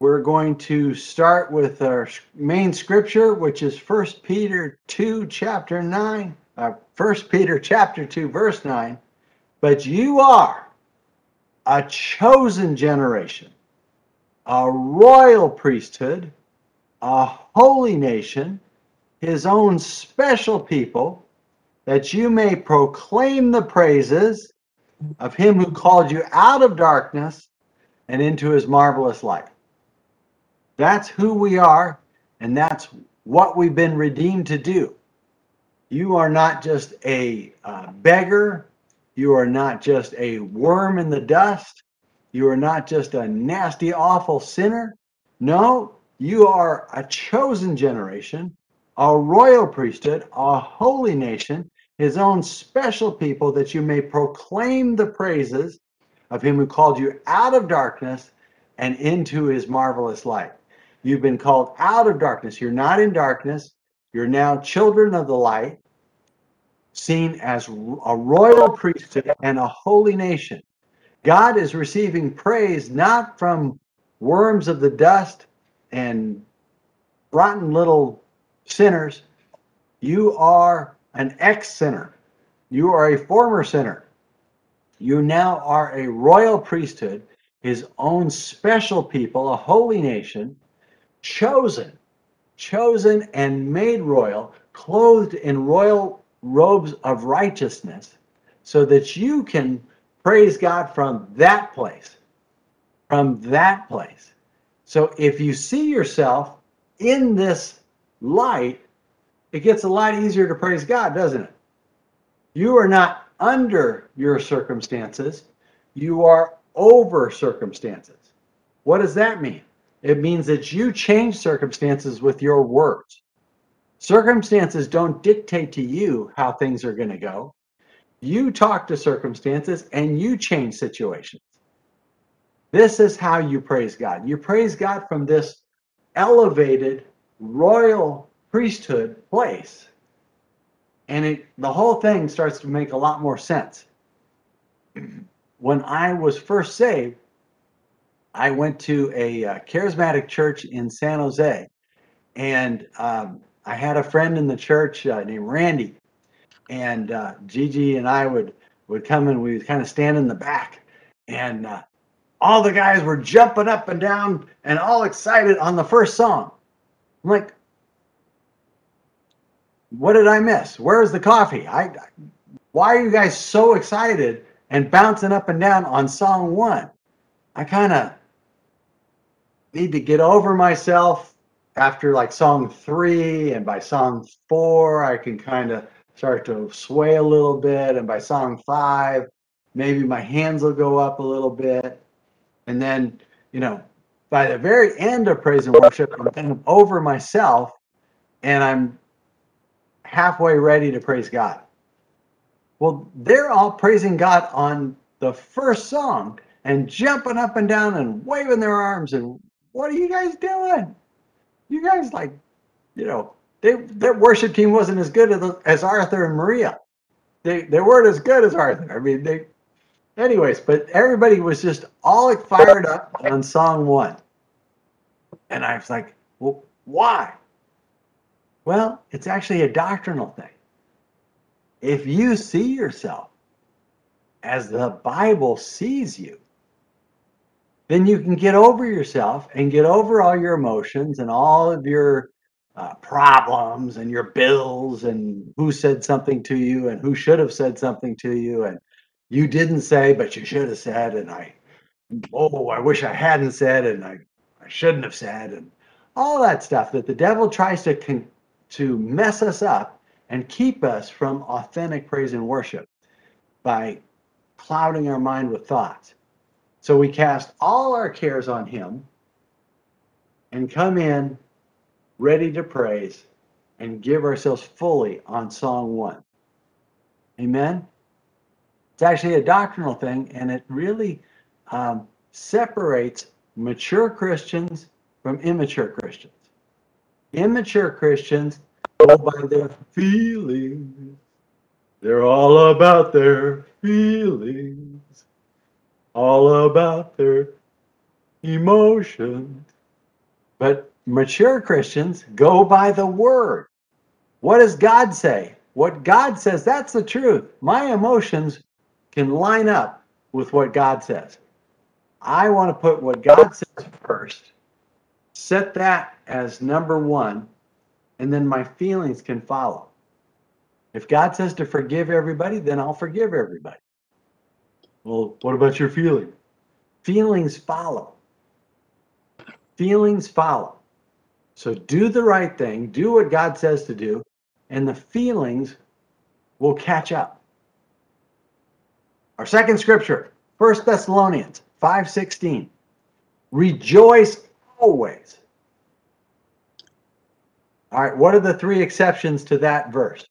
We're going to start with our main scripture, which is 1 Peter 2, chapter 9, 1 Peter chapter 2, verse 9. But you are a chosen generation, a royal priesthood, a holy nation, his own special people, that you may proclaim the praises of him who called you out of darkness and into his marvelous light. That's who we are, and that's what we've been redeemed to do. You are not just a beggar. You are not just a worm in the dust. You are not just a nasty, awful sinner. No, you are a chosen generation, a royal priesthood, a holy nation, his own special people, that you may proclaim the praises of him who called you out of darkness and into his marvelous light. You've been called out of darkness. You're not in darkness. You're now children of the light, seen as a royal priesthood and a holy nation. God is receiving praise not from worms of the dust and rotten little sinners. You are an ex-sinner. You are a former sinner. You now are a royal priesthood, his own special people, a holy nation, chosen and made royal, clothed in royal robes of righteousness, so that you can praise God from that place, So if you see yourself in this light, it gets a lot easier to praise God, doesn't it? You are not under your circumstances. You are over circumstances. What does that mean? It means that you change circumstances with your words. Circumstances don't dictate to you how things are going to go. You talk to circumstances and you change situations. This is how you praise God. You praise God from this elevated royal priesthood place. And the whole thing starts to make a lot more sense. When I was first saved, I went to a charismatic church in San Jose. And I had a friend in the church named Randy. And Gigi and I would come, and we would kind of stand in the back. And all the guys were jumping up and down and all excited on the first song. I'm like, what did I miss? Where's the coffee? Why are you guys so excited and bouncing up and down on song one? I kind of need to get over myself after like song three, and by song four, I can kind of start to sway a little bit. And by song five, maybe my hands will go up a little bit. And then, by the very end of praise and worship, I'm kind of over myself and I'm halfway ready to praise God. Well, they're all praising God on the first song and jumping up and down and waving their arms. And what are you guys doing? You guys, their worship team wasn't as good as Arthur and Maria. They weren't as good as Arthur. But everybody was just all fired up on song one. And I was like, well, why? Well, it's actually a doctrinal thing. If you see yourself as the Bible sees you, then you can get over yourself and get over all your emotions and all of your problems and your bills and who said something to you and who should have said something to you and you didn't say, but you should have said, and I wish I hadn't said, and I shouldn't have said, and all that stuff that the devil tries to mess us up and keep us from authentic praise and worship by clouding our mind with thoughts. So we cast all our cares on him and come in ready to praise and give ourselves fully on song one. Amen? It's actually a doctrinal thing, and it really separates mature Christians from immature Christians. Immature Christians go by their feelings. They're all about their feelings, all about their emotions, But mature Christians go by the word. What does God say? What God says, that's the truth. My emotions can line up with what God says. I want to put what God says first, set that as number one, and then my feelings can follow. If God says to forgive everybody, then I'll forgive everybody. Well, what about your feeling? Feelings follow. Feelings follow. So do the right thing, do what God says to do, and the feelings will catch up. Our second scripture, 1 Thessalonians 5:16. Rejoice always. All right, what are the three exceptions to that verse?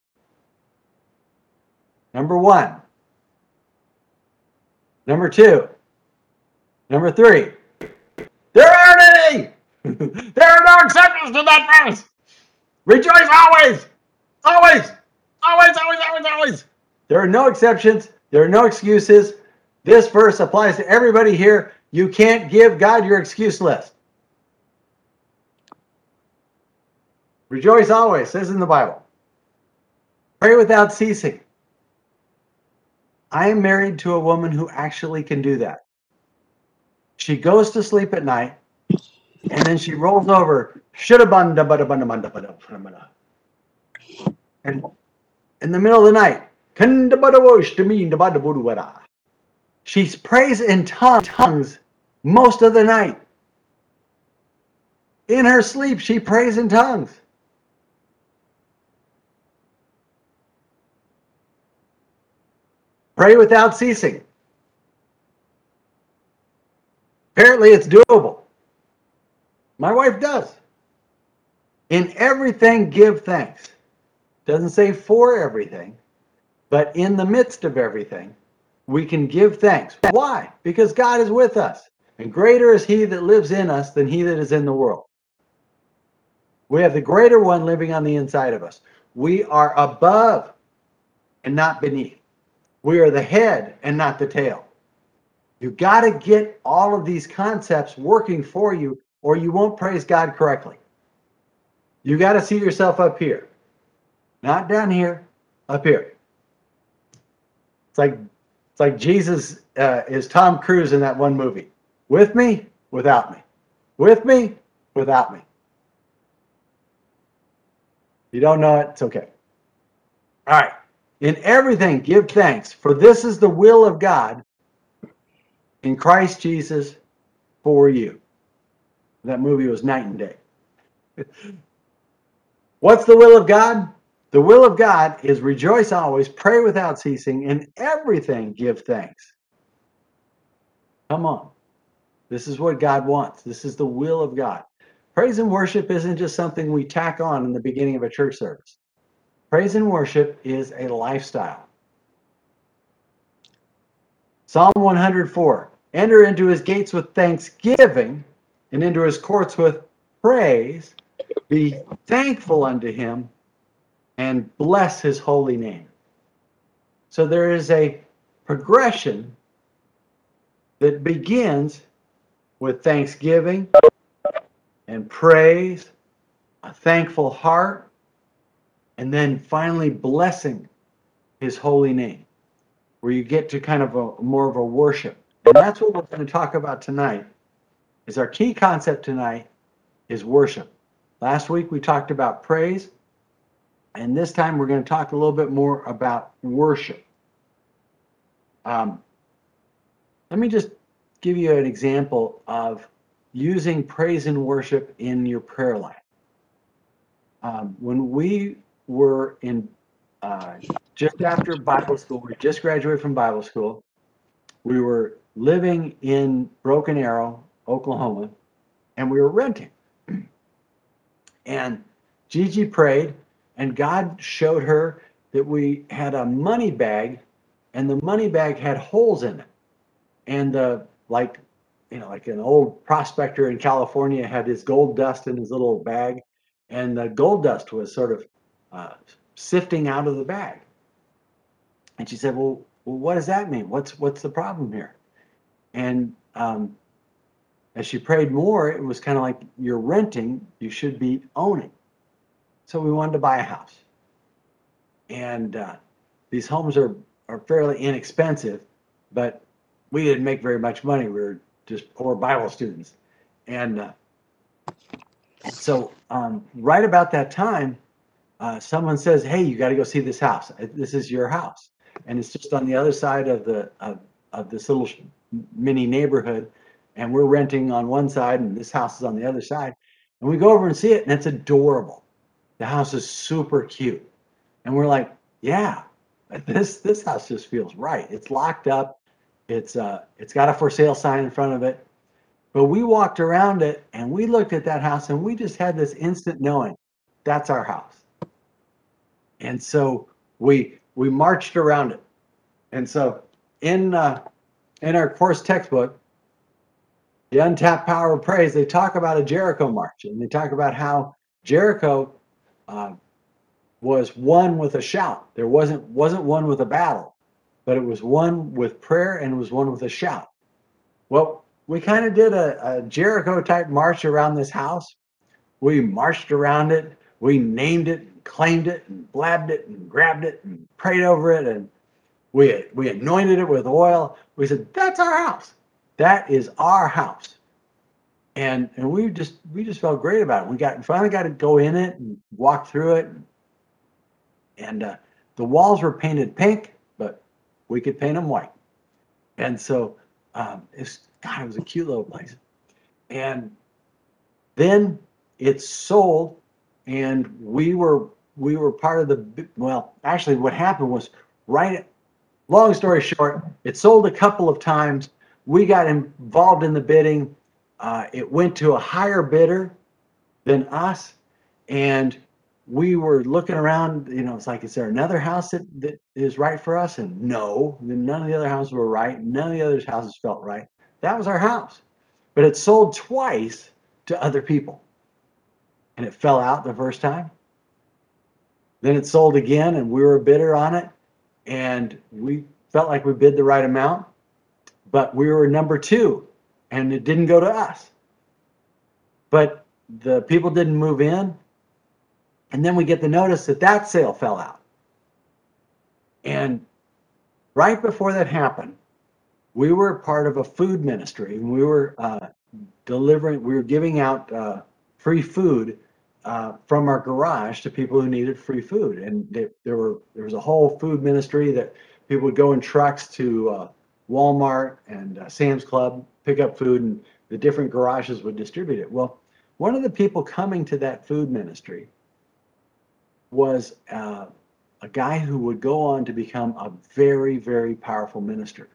Number one. Number two. Number three. There aren't any! There are no exceptions to that verse! Rejoice always! Always! Always, always, always, always! There are no exceptions. There are no excuses. This verse applies to everybody here. You can't give God your excuse list. Rejoice always, says in the Bible. Pray without ceasing. I am married to a woman who actually can do that. She goes to sleep at night, and then she rolls over. And in the middle of the night, she prays in tongues most of the night. In her sleep, she prays in tongues. Pray without ceasing. Apparently, it's doable. My wife does. In everything, give thanks. Doesn't say for everything, but in the midst of everything, we can give thanks. Why? Because God is with us, and greater is He that lives in us than he that is in the world. We have the greater one living on the inside of us. We are above and not beneath. We are the head and not the tail. You got to get all of these concepts working for you, or you won't praise God correctly. You got to see yourself up here, not down here, up here. It's like Jesus is Tom Cruise in that one movie. With me, without me. With me, without me. You don't know it, it's okay. All right. In everything, give thanks, for this is the will of God in Christ Jesus for you. That movie was night and day. What's the will of God? The will of God is rejoice always, pray without ceasing, in everything give thanks. Come on. This is what God wants. This is the will of God. Praise and worship isn't just something we tack on in the beginning of a church service. Praise and worship is a lifestyle. Psalm 104. Enter into his gates with thanksgiving and into his courts with praise. Be thankful unto him and bless his holy name. So there is a progression that begins with thanksgiving and praise, a thankful heart, and then finally blessing his holy name, where you get to kind of a more of a worship. And that's what we're going to talk about tonight. Is our key concept tonight is worship. Last week we talked about praise, and this time we're going to talk a little bit more about worship. Let me just give you an example of using praise and worship in your prayer life. When we were in just after Bible school, we just graduated from Bible school. We were living in Broken Arrow, Oklahoma, and we were renting. And Gigi prayed, and God showed her that we had a money bag, and the money bag had holes in it. And like an old prospector in California had his gold dust in his little bag, and the gold dust was sort of sifting out of the bag. And she said, well, what does that mean? What's the problem here? And As she prayed more, it was kind of like, you're renting, you should be owning. So we wanted to buy a house. And these homes are fairly inexpensive, but we didn't make very much money. We were just poor Bible students. And so right about that time, someone says, hey, you got to go see this house. This is your house. And it's just on the other side of this little mini neighborhood. And we're renting on one side and this house is on the other side. And we go over and see it, and it's adorable. The house is super cute. And we're like, yeah, this house just feels right. It's locked up. It's got a for sale sign in front of it. But we walked around it and we looked at that house and we just had this instant knowing, that's our house. And so we marched around it. And so in our course textbook, The Untapped Power of Praise, they talk about a Jericho march, and they talk about how Jericho was won with a shout. There wasn't won with a battle, but it was won with prayer and it was won with a shout. Well, we kind of did a Jericho type march around this house. We marched around it. We named it, claimed it, and blabbed it, and grabbed it, and prayed over it, and we anointed it with oil. We said, that's our house. That is our house. And we just felt great about it. We finally got to go in it and walk through it. And the walls were painted pink, but we could paint them white. And so it was a cute little place. And then it's sold. And we were part of the, well, actually what happened was, right, long story short, it sold a couple of times. We got involved in the bidding. It went to a higher bidder than us. And we were looking around, it's like, is there another house that is right for us? And no, none of the other houses were right. None of the other houses felt right. That was our house. But it sold twice to other people. And it fell out the first time. Then it sold again, and we were a bidder on it. And we felt like we bid the right amount, but we were number two, and it didn't go to us. But the people didn't move in. And then we get the notice that sale fell out. And right before that happened, we were part of a food ministry, and we were giving out free food from our garage to people who needed free food. And there was a whole food ministry that people would go in trucks to Walmart and Sam's Club, pick up food, and the different garages would distribute it. Well, one of the people coming to that food ministry was a guy who would go on to become a very, very powerful minister.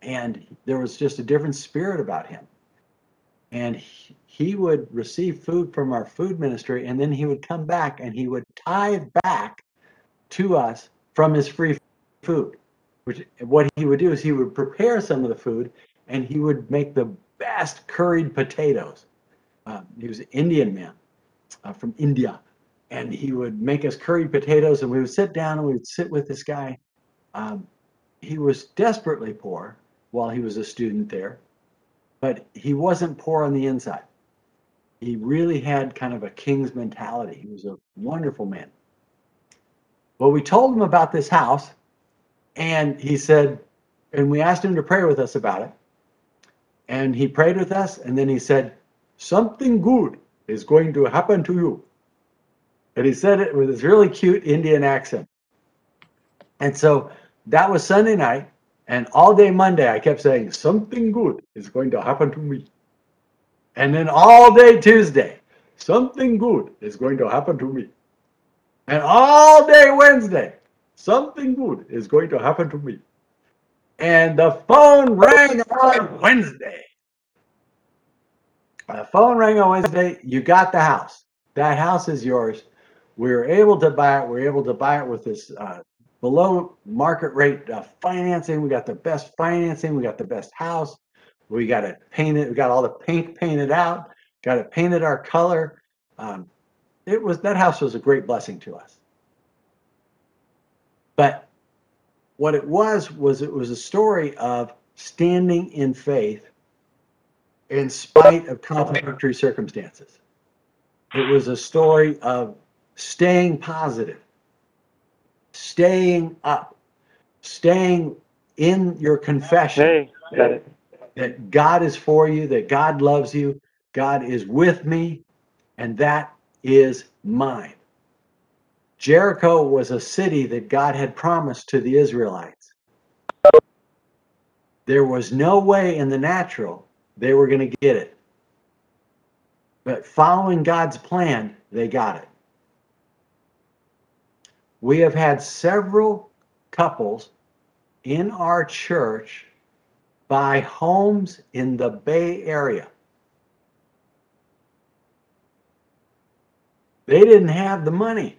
And there was just a different spirit about him. And he would receive food from our food ministry, and then he would come back and he would tithe back to us from his free food. Which, what he would do is he would prepare some of the food, and he would make the best curried potatoes. He was an Indian man from India, and he would make us curried potatoes, and we would sit down and we would sit with this guy. He was desperately poor while he was a student there. But he wasn't poor on the inside. He really had kind of a king's mentality. He was a wonderful man. Well, we told him about this house, and he said, and we asked him to pray with us about it. And he prayed with us, and then he said, something good is going to happen to you. And he said it with this really cute Indian accent. And so that was Sunday night. And all day Monday, I kept saying, something good is going to happen to me. And then all day Tuesday, something good is going to happen to me. And all day Wednesday, something good is going to happen to me. And the phone rang on Wednesday. The phone rang on Wednesday. You got the house. That house is yours. We were able to buy it. We were able to buy it with this below market rate financing. We got the best financing. We got the best house. We got it painted. We got all the pink painted out. Got it painted our color. That house was a great blessing to us. But what it was a story of standing in faith in spite of contradictory circumstances. It was a story of staying positive, staying up, staying in your confession that God is for you, that God loves you, God is with me, and that is mine. Jericho was a city that God had promised to the Israelites. There was no way in the natural they were going to get it. But following God's plan, they got it. We have had several couples in our church buy homes in the Bay Area. They didn't have the money.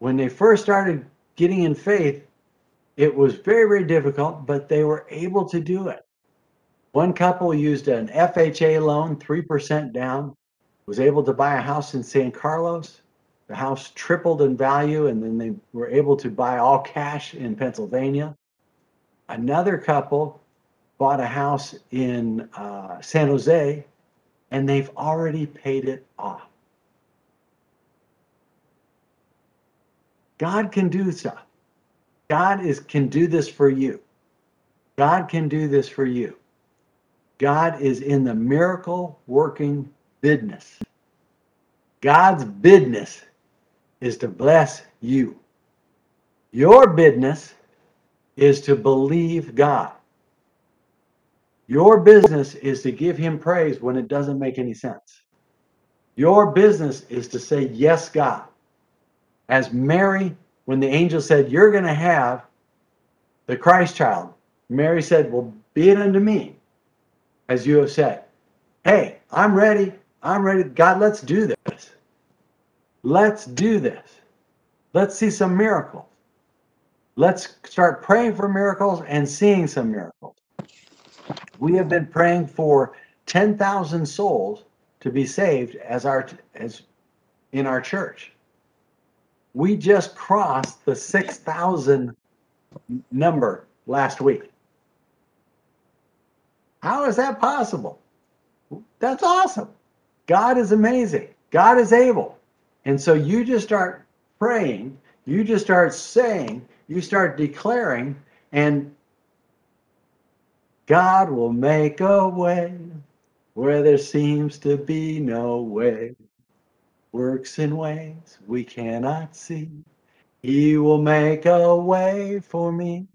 When they first started getting in faith, it was very, very difficult, but they were able to do it. One couple used an FHA loan, 3% down, was able to buy a house in San Carlos. The house tripled in value, and then they were able to buy all cash in Pennsylvania. Another couple bought a house in San Jose, and they've already paid it off. God can do stuff. God can do this for you. God can do this for you. God is in the miracle working business. God's business is to bless you. Your business is to believe God. Your business is to give him praise when it doesn't make any sense. Your business is to say, yes, God. As Mary, when the angel said, you're going to have the Christ child, Mary said, well, be it unto me, as you have said. Hey, I'm ready. I'm ready. God, let's do this. Let's do this. Let's see some miracles. Let's start praying for miracles and seeing some miracles. We have been praying for 10,000 souls to be saved as in our church. We just crossed the 6,000 number last week. How is that possible? That's awesome. God is amazing. God is able. And so you just start praying, you just start saying, you start declaring, and God will make a way where there seems to be no way. Works in ways we cannot see. He will make a way for me.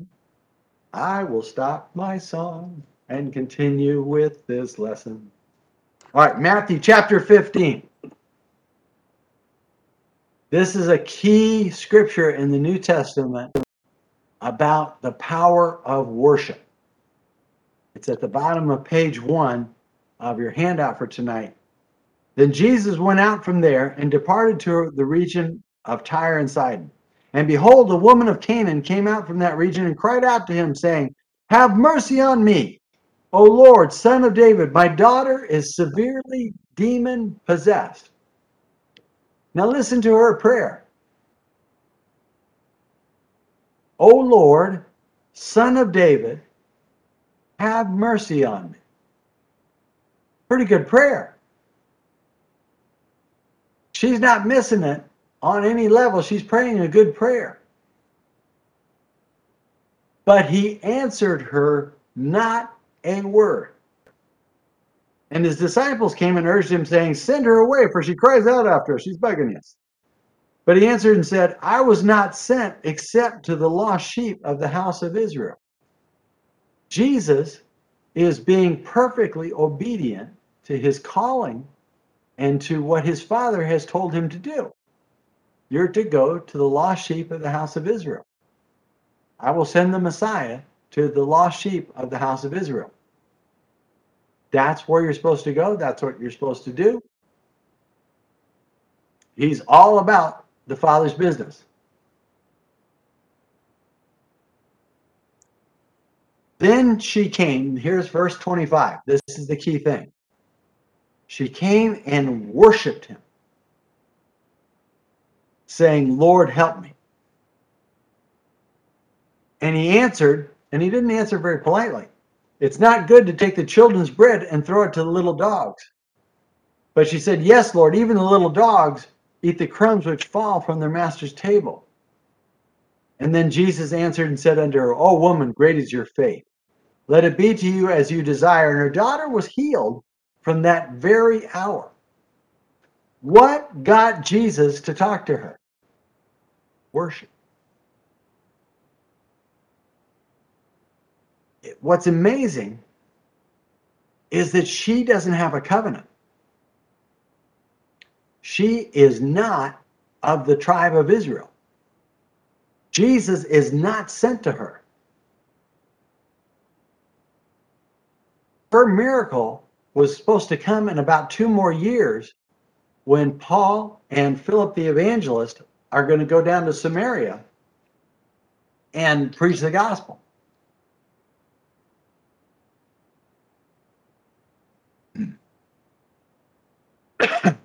I will stop my song and continue with this lesson. All right, Matthew chapter 15. This is a key scripture in the New Testament about the power of worship. It's at the bottom of page 1 of your handout for tonight. Then Jesus went out from there and departed to the region of Tyre and Sidon. And behold, a woman of Canaan came out from that region and cried out to him, saying, have mercy on me, O Lord, Son of David, my daughter is severely demon-possessed. Now listen to her prayer. O Lord, Son of David, have mercy on me. Pretty good prayer. She's not missing it on any level. She's praying a good prayer. But he answered her not a word. And his disciples came and urged him, saying, send her away, for she cries out after us. She's begging us. But he answered and said, I was not sent except to the lost sheep of the house of Israel. Jesus is being perfectly obedient to his calling and to what his Father has told him to do. You're to go to the lost sheep of the house of Israel. I will send the Messiah to the lost sheep of the house of Israel. That's where you're supposed to go. That's what you're supposed to do. He's all about the Father's business. Then she came. Here's verse 25. This is the key thing. She came and worshiped him, saying, Lord, help me. And he answered, and he didn't answer very politely. It's not good to take the children's bread and throw it to the little dogs. But she said, yes, Lord, even the little dogs eat the crumbs which fall from their master's table. And then Jesus answered and said unto her, O woman, great is your faith. Let it be to you as you desire. And her daughter was healed from that very hour. What got Jesus to talk to her? Worship. What's amazing is that she doesn't have a covenant. She is not of the tribe of Israel. Jesus is not sent to her. Her miracle was supposed to come in about 2 more years when Paul and Philip the evangelist are going to go down to Samaria and preach the gospel.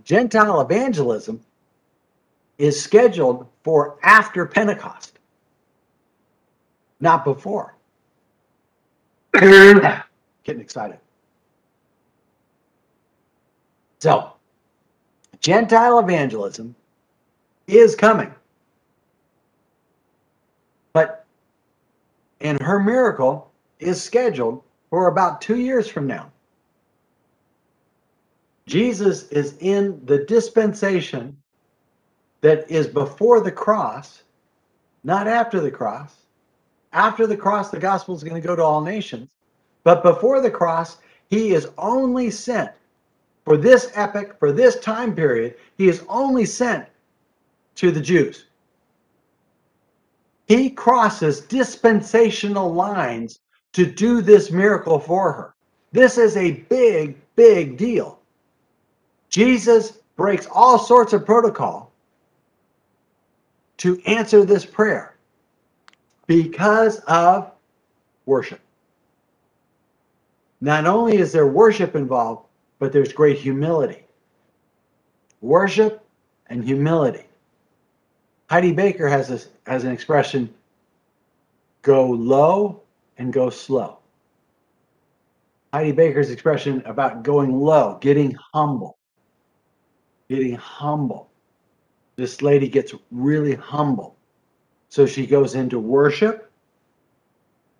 Gentile evangelism is scheduled for after Pentecost, not before. Getting excited. So, Gentile evangelism is coming. And her miracle is scheduled for about 2 years from now. Jesus is in the dispensation that is before the cross, not after the cross. After the cross, the gospel is going to go to all nations. But before the cross, he is only sent for this epoch, for this time period. He is only sent to the Jews. He crosses dispensational lines to do this miracle for her. This is a big, big deal. Jesus breaks all sorts of protocol to answer this prayer because of worship. Not only is there worship involved, but there's great humility. Worship and humility. Heidi Baker has an expression, go low and go slow. Heidi Baker's expression about going low, getting humble. Getting humble. This lady gets really humble. So she goes into worship,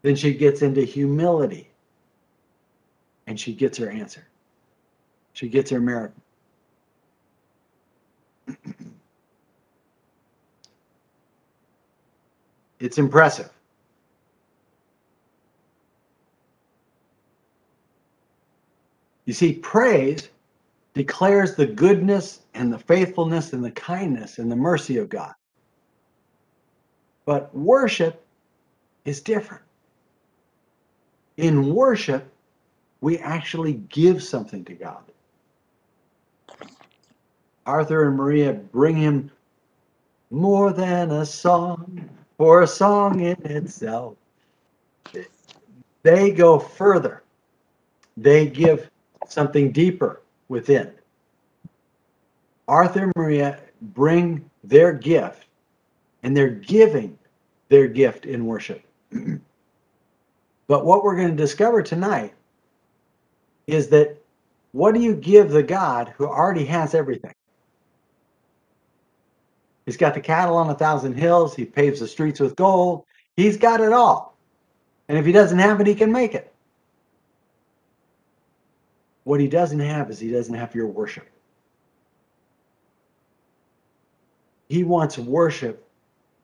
then she gets into humility, and she gets her answer. She gets her miracle. It's impressive. You see, praise declares the goodness and the faithfulness and the kindness and the mercy of God. But worship is different. In worship, we actually give something to God. Arthur and Maria bring him more than a song, for a song in itself. They go further. They give something deeper within. Arthur and Maria bring their gift, and they're giving their gift in worship. But what we're going to discover tonight is that what do you give the God who already has everything? He's got the cattle on 1,000 hills. He paves the streets with gold. He's got it all. And if he doesn't have it, he can make it. What he doesn't have is he doesn't have your worship. He wants worship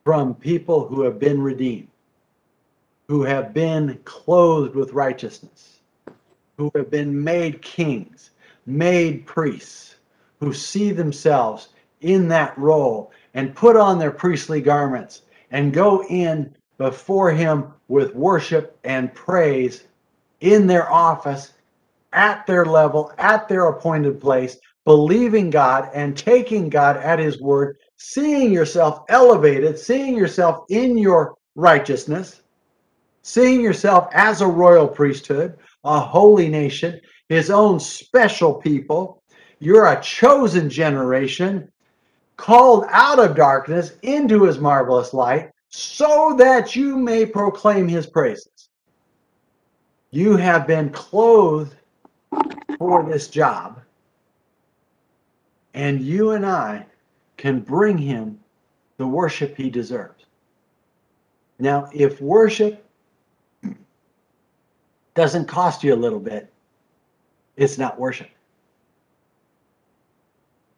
from people who have been redeemed, who have been clothed with righteousness, who have been made kings, made priests, who see themselves in that role and put on their priestly garments and go in before him with worship and praise in their office, at their level, at their appointed place, believing God and taking God at his word, seeing yourself elevated, seeing yourself in your righteousness, seeing yourself as a royal priesthood, a holy nation, his own special people. You're a chosen generation, called out of darkness into his marvelous light, so that you may proclaim his praises. You have been clothed for this job, and you and I can bring him the worship he deserves. Now, if worship doesn't cost you a little bit, it's not worship.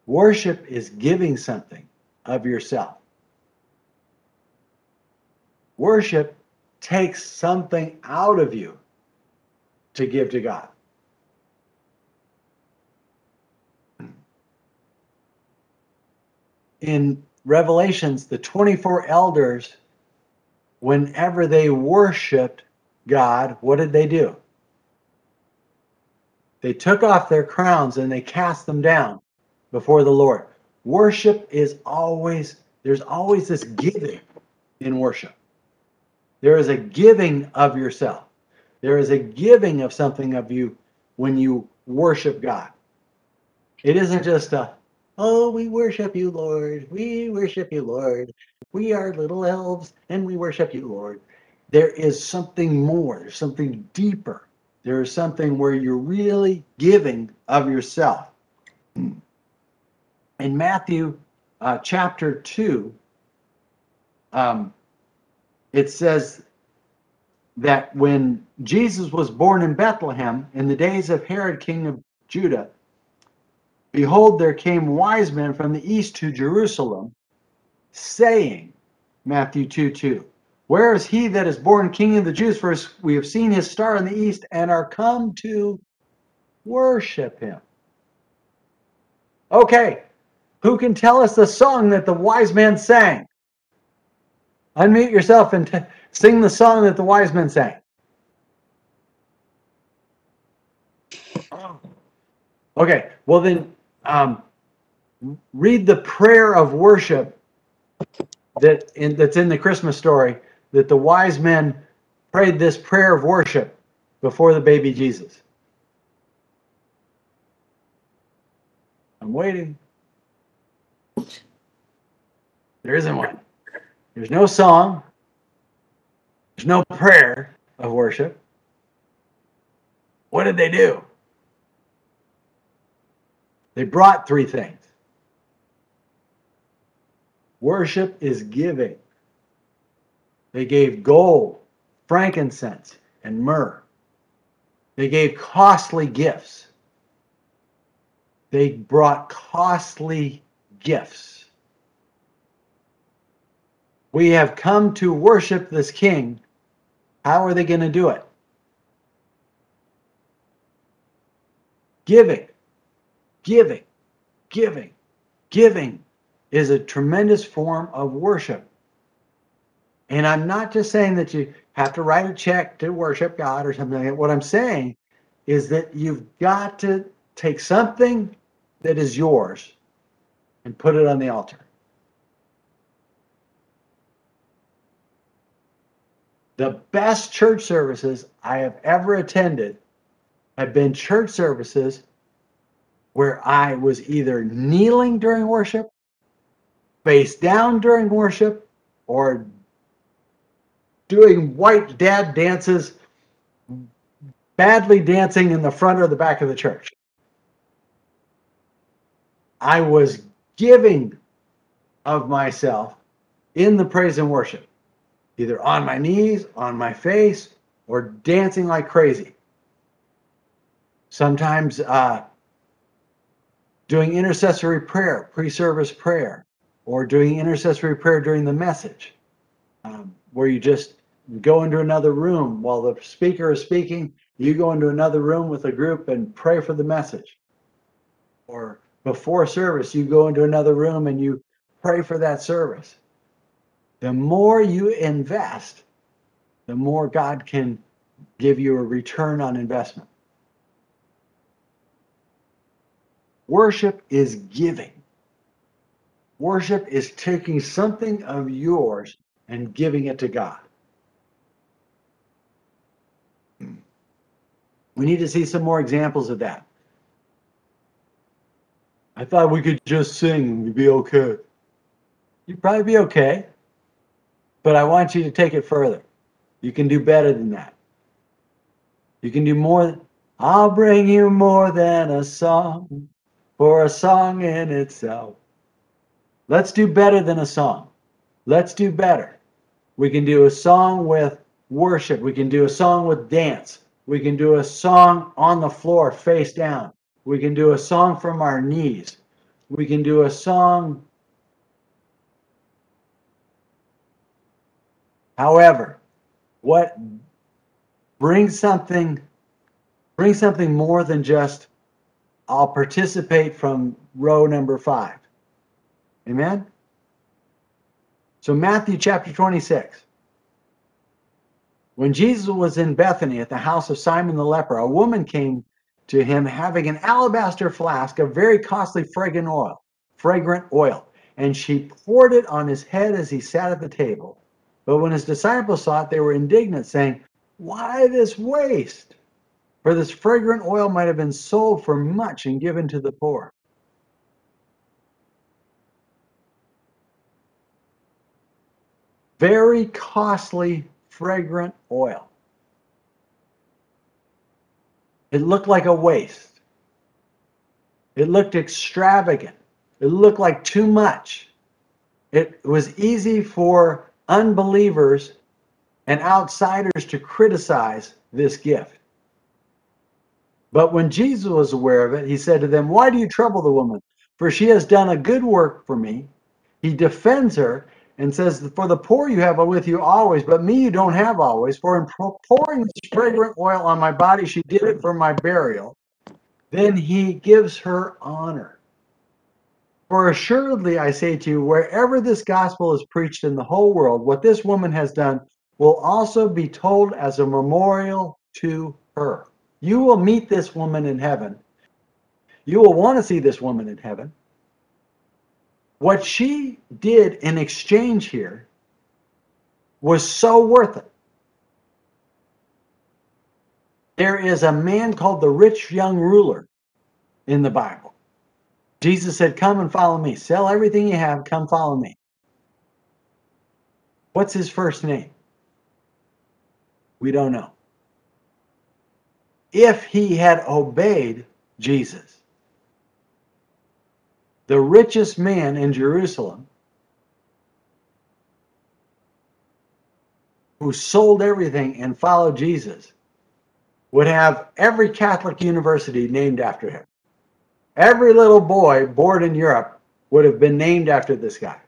Worship is giving something of yourself. Worship takes something out of you to give to God. In Revelations, the 24 elders, whenever they worshiped God, what did they do? They took off their crowns and they cast them down before the Lord. Worship is always, there's always this giving in worship. There is a giving of yourself. There is a giving of something of you when you worship God. It isn't just a, oh, we worship you, Lord. We worship you, Lord. We are little elves and we worship you, Lord. There is something more. There's something deeper. There is something where you're really giving of yourself. In Matthew chapter 2, it says that when Jesus was born in Bethlehem in the days of Herod, king of Judah, behold, there came wise men from the east to Jerusalem, saying, Matthew 2:2, where is he that is born king of the Jews? For we have seen his star in the east and are come to worship him. Okay, who can tell us the song that the wise men sang? Unmute yourself and sing the song that the wise men sang. Okay, well then, read the prayer of worship that's in the Christmas story, that the wise men prayed this prayer of worship before the baby Jesus. I'm waiting. There isn't one. There's no song. There's no prayer of worship. What did they do? They brought three things. Worship is giving. They gave gold, frankincense, and myrrh. They gave costly gifts. They brought costly gifts. We have come to worship this king. How are they going to do it? Giving, giving, giving, giving is a tremendous form of worship. And I'm not just saying that you have to write a check to worship God or something like that. What I'm saying is that you've got to take something that is yours and put it on the altar. The best church services I have ever attended have been church services where I was either kneeling during worship, face down during worship, or doing white dad dances, badly dancing in the front or the back of the church. I was giving of myself in the praise and worship, either on my knees, on my face, or dancing like crazy. Sometimes doing intercessory prayer, pre-service prayer, or doing intercessory prayer during the message, where you just go into another room while the speaker is speaking, you go into another room with a group and pray for the message. Or before service, you go into another room and you pray for that service. The more you invest, the more God can give you a return on investment. Worship is giving. Worship is taking something of yours and giving it to God. We need to see some more examples of that. I thought we could just sing and we'd be okay. You'd probably be okay. But I want you to take it further. You can do better than that. You can do more. I'll bring you more than a song, for a song in itself. Let's do better than a song. Let's do better. We can do a song with worship. We can do a song with dance. We can do a song on the floor, face down. We can do a song from our knees. We can do a song. However, what brings something more than just, I'll participate from row number 5. Amen? So Matthew chapter 26. When Jesus was in Bethany at the house of Simon the leper, a woman came to him having an alabaster flask of very costly fragrant oil, and she poured it on his head as he sat at the table. But when his disciples saw it, they were indignant, saying, "Why this waste? For this fragrant oil might have been sold for much and given to the poor." Very costly, fragrant oil. It looked like a waste. It looked extravagant. It looked like too much. It was easy for unbelievers and outsiders to criticize this gift. But when Jesus was aware of it, he said to them, "Why do you trouble the woman? For she has done a good work for me." He defends her and says, "For the poor you have with you always, but me you don't have always. For in pouring this fragrant oil on my body, she did it for my burial." Then he gives her honor. "For assuredly I say to you, wherever this gospel is preached in the whole world, what this woman has done will also be told as a memorial to her." You will meet this woman in heaven. You will want to see this woman in heaven. What she did in exchange here was so worth it. There is a man called the rich young ruler in the Bible. Jesus said, "Come and follow me. Sell everything you have. Come follow me." What's his first name? We don't know. If he had obeyed Jesus, the richest man in Jerusalem, who sold everything and followed Jesus, would have every Catholic university named after him. Every little boy born in Europe would have been named after this guy.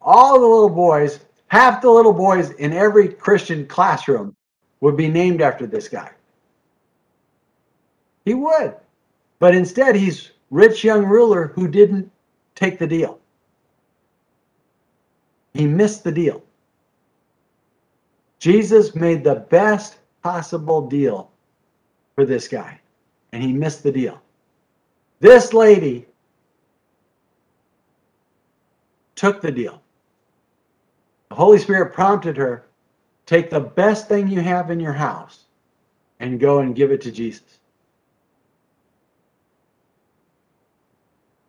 All the little boys, half the little boys in every Christian classroom would be named after this guy. He would. But instead, he's rich young ruler who didn't take the deal. He missed the deal. Jesus made the best possible deal for this guy, and he missed the deal. This lady took the deal. The Holy Spirit prompted her, "Take the best thing you have in your house and go and give it to Jesus."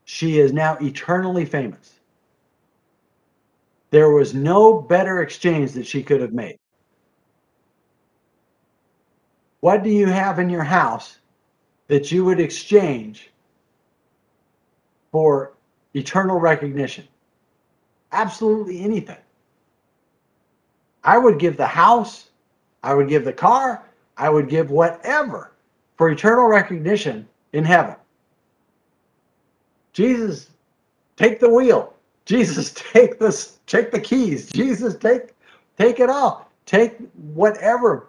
She is now eternally famous. There was no better exchange that she could have made. What do you have in your house that you would exchange for eternal recognition? Absolutely anything. I would give the house, I would give the car, I would give whatever for eternal recognition in heaven. Jesus, take the wheel. Jesus, take the keys. Jesus, take it all. Take whatever.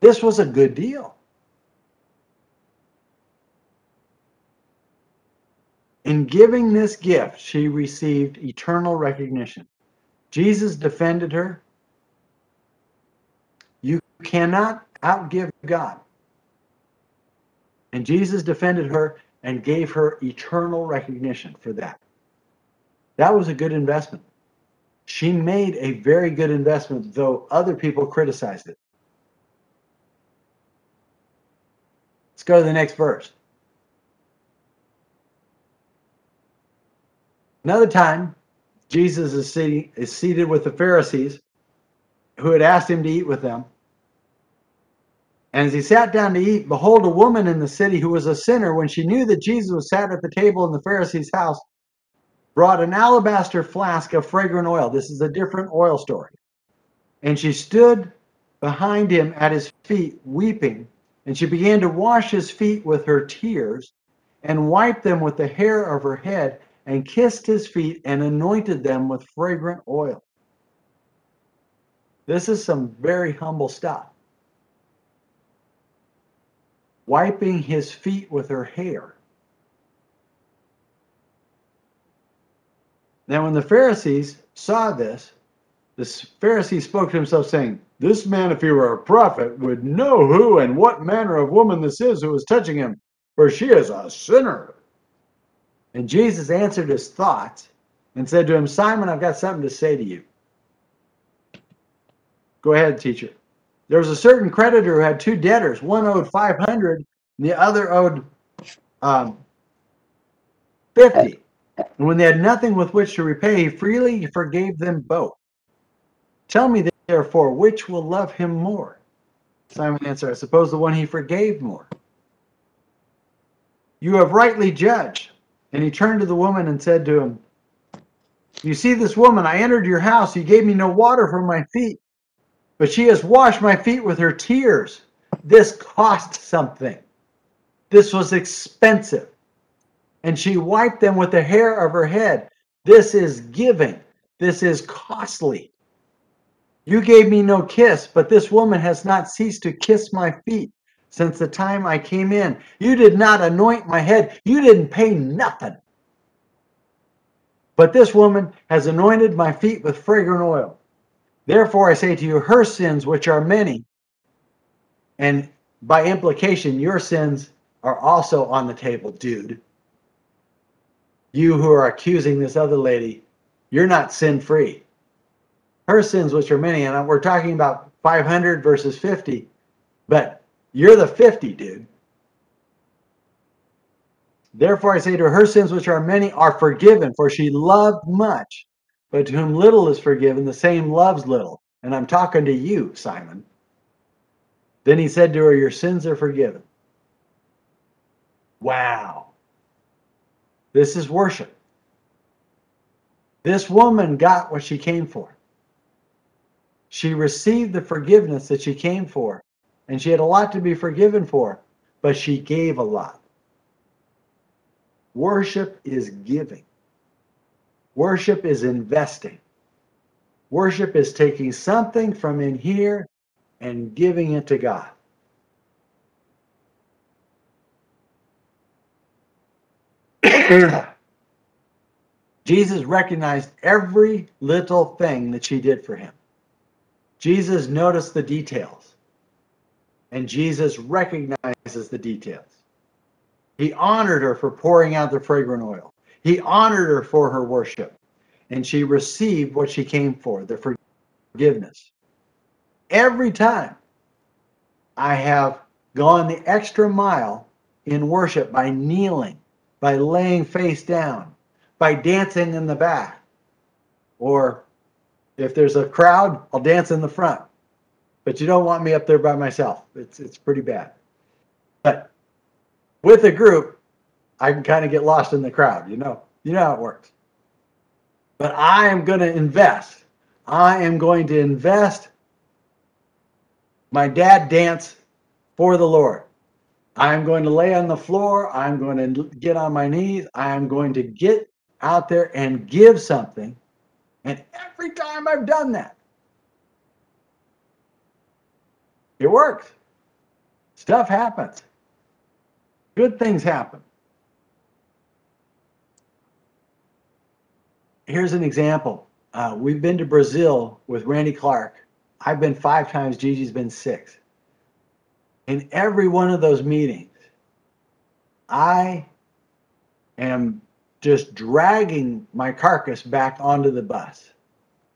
This was a good deal. In giving this gift, she received eternal recognition. Jesus defended her. You cannot outgive God. And Jesus defended her and gave her eternal recognition for that. That was a good investment. She made a very good investment, though other people criticized it. Let's go to the next verse. Another time, Jesus is seated with the Pharisees who had asked him to eat with them. And as he sat down to eat, behold, a woman in the city who was a sinner, when she knew that Jesus was sat at the table in the Pharisee's house, brought an alabaster flask of fragrant oil. This is a different oil story. And she stood behind him at his feet, weeping. And she began to wash his feet with her tears and wiped them with the hair of her head and kissed his feet and anointed them with fragrant oil. This is some very humble stuff. Wiping his feet with her hair. Now when the Pharisees saw this, the Pharisee spoke to himself, saying, "This man, if he were a prophet, would know who and what manner of woman this is who is touching him, for she is a sinner." And Jesus answered his thoughts and said to him, "Simon, I've got something to say to you." "Go ahead, teacher." "There was a certain creditor who had two debtors. One owed 500 and the other owed 50. And when they had nothing with which to repay, he freely forgave them both. Tell me therefore, which will love him more?" Simon answered, "I suppose the one he forgave more." "You have rightly judged." And he turned to the woman and said to him, "You see this woman, I entered your house. You gave me no water for my feet, but she has washed my feet with her tears. This cost something. This was expensive. And she wiped them with the hair of her head. This is giving. This is costly. You gave me no kiss, but this woman has not ceased to kiss my feet since the time I came in. You did not anoint my head. You didn't pay nothing. But this woman has anointed my feet with fragrant oil. Therefore, I say to you, her sins, which are many, and by implication, your sins are also on the table, dude. You who are accusing this other lady, you're not sin-free. Her sins, which are many," and we're talking about 500 versus 50, but you're the 50, dude. "Therefore, I say to her sins, which are many, are forgiven, for she loved much. But to whom little is forgiven, the same loves little." And I'm talking to you, Simon. Then he said to her, "Your sins are forgiven." Wow. This is worship. This woman got what she came for. She received the forgiveness that she came for. And she had a lot to be forgiven for, but she gave a lot. Worship is giving. Worship is investing. Worship is taking something from in here and giving it to God. Jesus recognized every little thing that she did for him. Jesus noticed the details, and Jesus recognizes the details. He honored her for pouring out the fragrant oil. He honored her for her worship, and she received what she came for, the forgiveness. Every time I have gone the extra mile in worship by kneeling, by laying face down, by dancing in the back, or if there's a crowd, I'll dance in the front. But you don't want me up there by myself. It's pretty bad. But with a group, I can kind of get lost in the crowd, you know how it works. But I am going to invest. I am going to invest my dad dance for the Lord. I'm going to lay on the floor. I'm going to get on my knees. I'm going to get out there and give something. And every time I've done that, it works. Stuff happens. Good things happen. Here's an example. We've been to Brazil with Randy Clark. I've been 5 times. Gigi's been 6. In every one of those meetings, I am just dragging my carcass back onto the bus.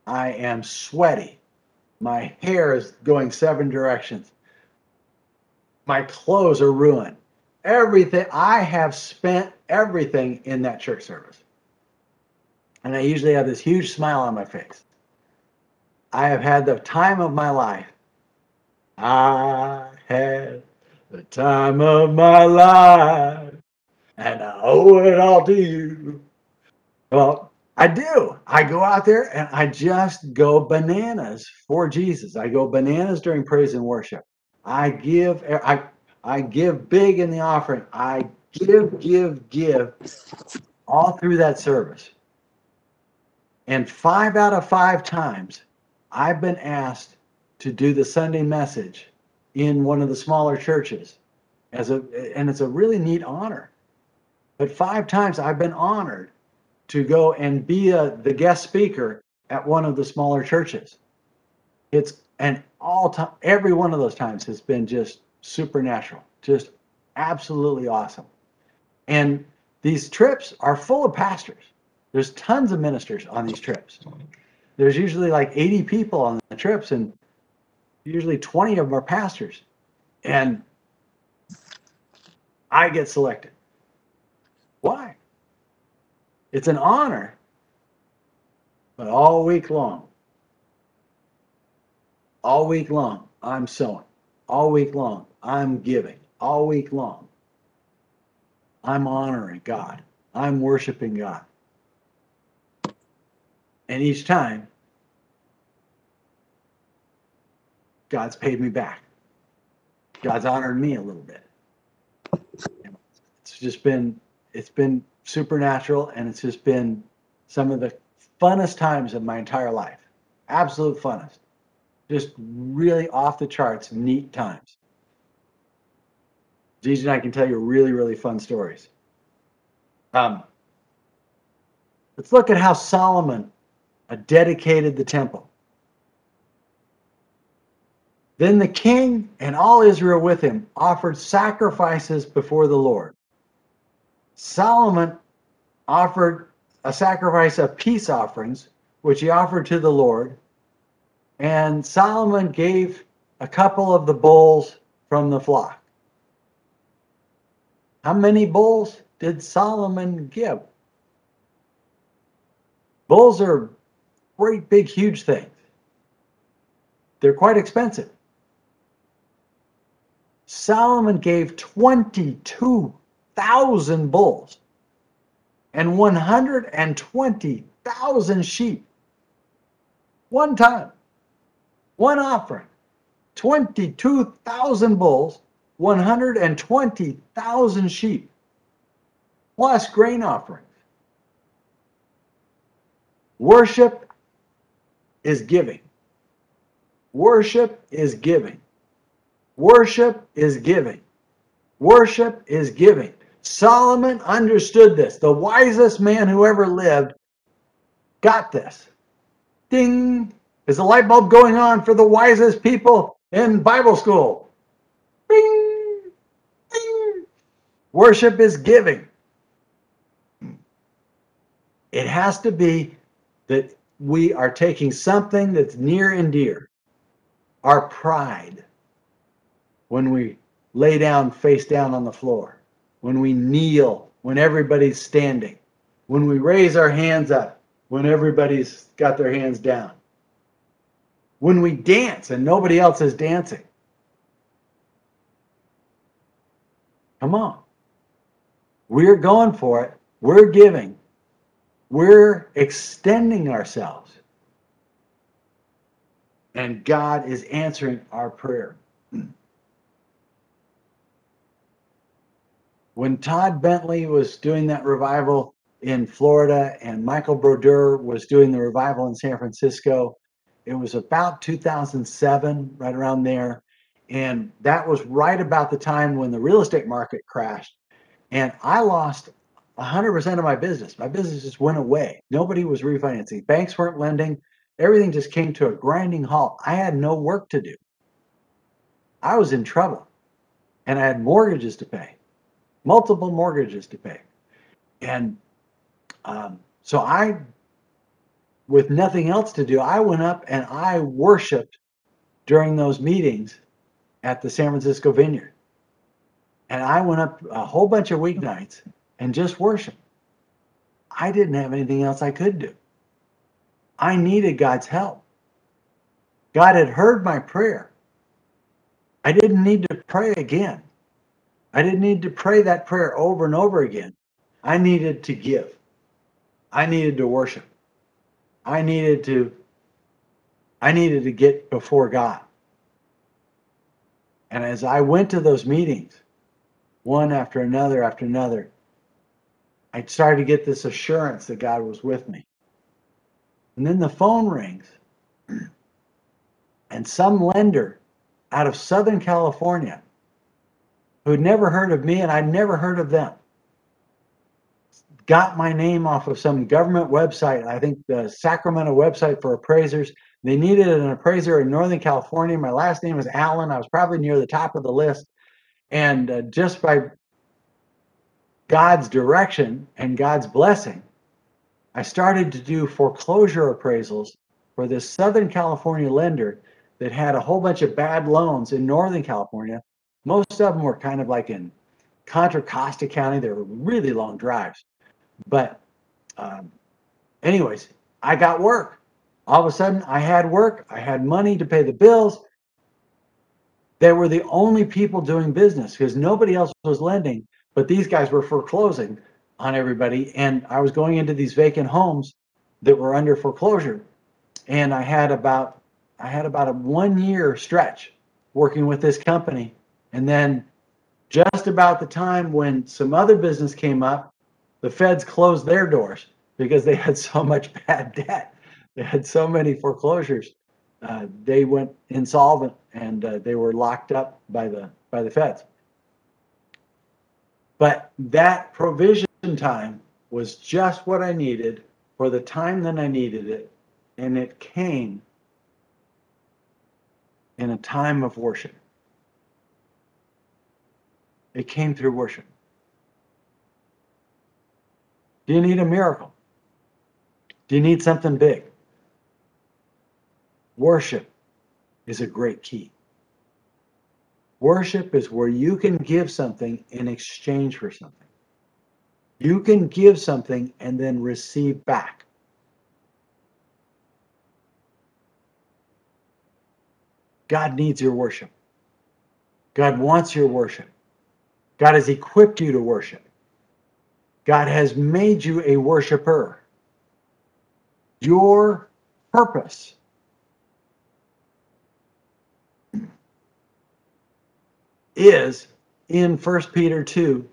I am sweaty. My hair is going 7 directions. My clothes are ruined. Everything. I have spent everything in that church service. And I usually have this huge smile on my face. I have had the time of my life. I had the time of my life, and I owe it all to you. Well, I do. I go out there and I just go bananas for Jesus. I go bananas during praise and worship. I give big in the offering. I give all through that service. And 5 out of 5 times, I've been asked to do the Sunday message in one of the smaller churches, and it's a really neat honor. But 5 times I've been honored to go and be the guest speaker at one of the smaller churches. It's an all time. Every one of those times has been just supernatural, just absolutely awesome. And these trips are full of pastors. There's tons of ministers on these trips. There's usually like 80 people on the trips, and usually 20 of them are pastors. And I get selected. Why? It's an honor. But all week long, I'm sowing. All week long, I'm giving. All week long, I'm honoring God. I'm worshiping God. And each time, God's paid me back. God's honored me a little bit. It's been supernatural, and it's just been some of the funnest times of my entire life. Absolute funnest. Just really off the charts, neat times. Gigi and I can tell you really, really fun stories. Let's look at how Solomon dedicated the temple. Then the king and all Israel with him offered sacrifices before the Lord. Solomon offered a sacrifice of peace offerings, which he offered to the Lord. And Solomon gave a couple of the bulls from the flock. How many bulls did Solomon give? Bulls are great, big, huge things. They're quite expensive. Solomon gave 22,000 bulls and 120,000 sheep. One time, one offering, 22,000 bulls, 120,000 sheep, plus grain offerings. Worship is giving. Worship is giving. Worship is giving. Worship is giving. Solomon understood this. The wisest man who ever lived got this. Ding! Is the light bulb going on for the wisest people in Bible school? Bing! Bing! Worship is giving. It has to be that we are taking something that's near and dear, our pride, when we lay down face down on the floor, when we kneel, when everybody's standing, when we raise our hands up, when everybody's got their hands down, when we dance and nobody else is dancing. Come on. We're going for it. We're giving. We're extending ourselves. And God is answering our prayer. When Todd Bentley was doing that revival in Florida and Michael Brodeur was doing the revival in San Francisco, it was about 2007, right around there. And that was right about the time when the real estate market crashed. And I lost 100% of my business. My business just went away. Nobody was refinancing. Banks weren't lending. Everything just came to a grinding halt. I had no work to do. I was in trouble. And I had mortgages to pay. Multiple mortgages to pay. And so I, with nothing else to do, I went up and I worshiped during those meetings at the San Francisco Vineyard. And I went up a whole bunch of weeknights and just worshiped. I didn't have anything else I could do. I needed God's help. God had heard my prayer. I didn't need to pray again. I didn't need to pray that prayer over and over again. I needed to give. I needed to worship. I needed to get before God. And as I went to those meetings, one after another, I started to get this assurance that God was with me. And then the phone rings, and some lender out of Southern California who'd never heard of me and I'd never heard of them got my name off of some government website, I think the Sacramento website for appraisers. They needed an appraiser in Northern California. My last name was Allen. I was probably near the top of the list. And just by God's direction and God's blessing, I started to do foreclosure appraisals for this Southern California lender that had a whole bunch of bad loans in Northern California. Most of them were kind of like in Contra Costa County. They were really long drives. But anyways, I got work. All of a sudden, I had work. I had money to pay the bills. They were the only people doing business because nobody else was lending, but these guys were foreclosing on everybody. And I was going into these vacant homes that were under foreclosure. And I had about a 1 year stretch working with this company. And then just about the time when some other business came up, the feds closed their doors because they had so much bad debt. They had so many foreclosures. They went insolvent and they were locked up by the feds. But that provision time was just what I needed for the time that I needed it. And it came in a time of worship. It came through worship. Do you need a miracle? Do you need something big? Worship is a great key. Worship is where you can give something in exchange for something. You can give something and then receive back. God needs your worship. God wants your worship. God has equipped you to worship. God has made you a worshiper. Your purpose is in 1 Peter 2.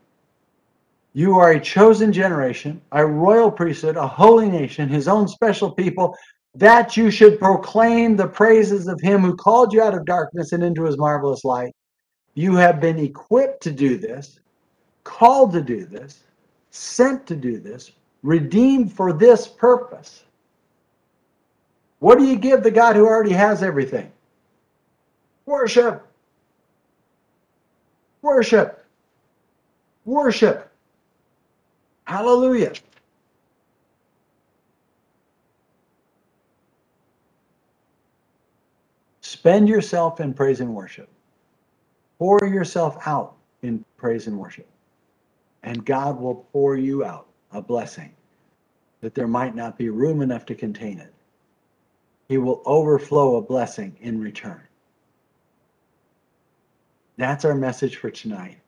You are a chosen generation, a royal priesthood, a holy nation, his own special people, that you should proclaim the praises of him who called you out of darkness and into his marvelous light. You have been equipped to do this, called to do this, sent to do this, redeemed for this purpose. What do you give the God who already has everything? Worship. Worship. Worship. Hallelujah. Spend yourself in praise and worship. Pour yourself out in praise and worship. And God will pour you out a blessing that there might not be room enough to contain it. He will overflow a blessing in return. That's our message for tonight.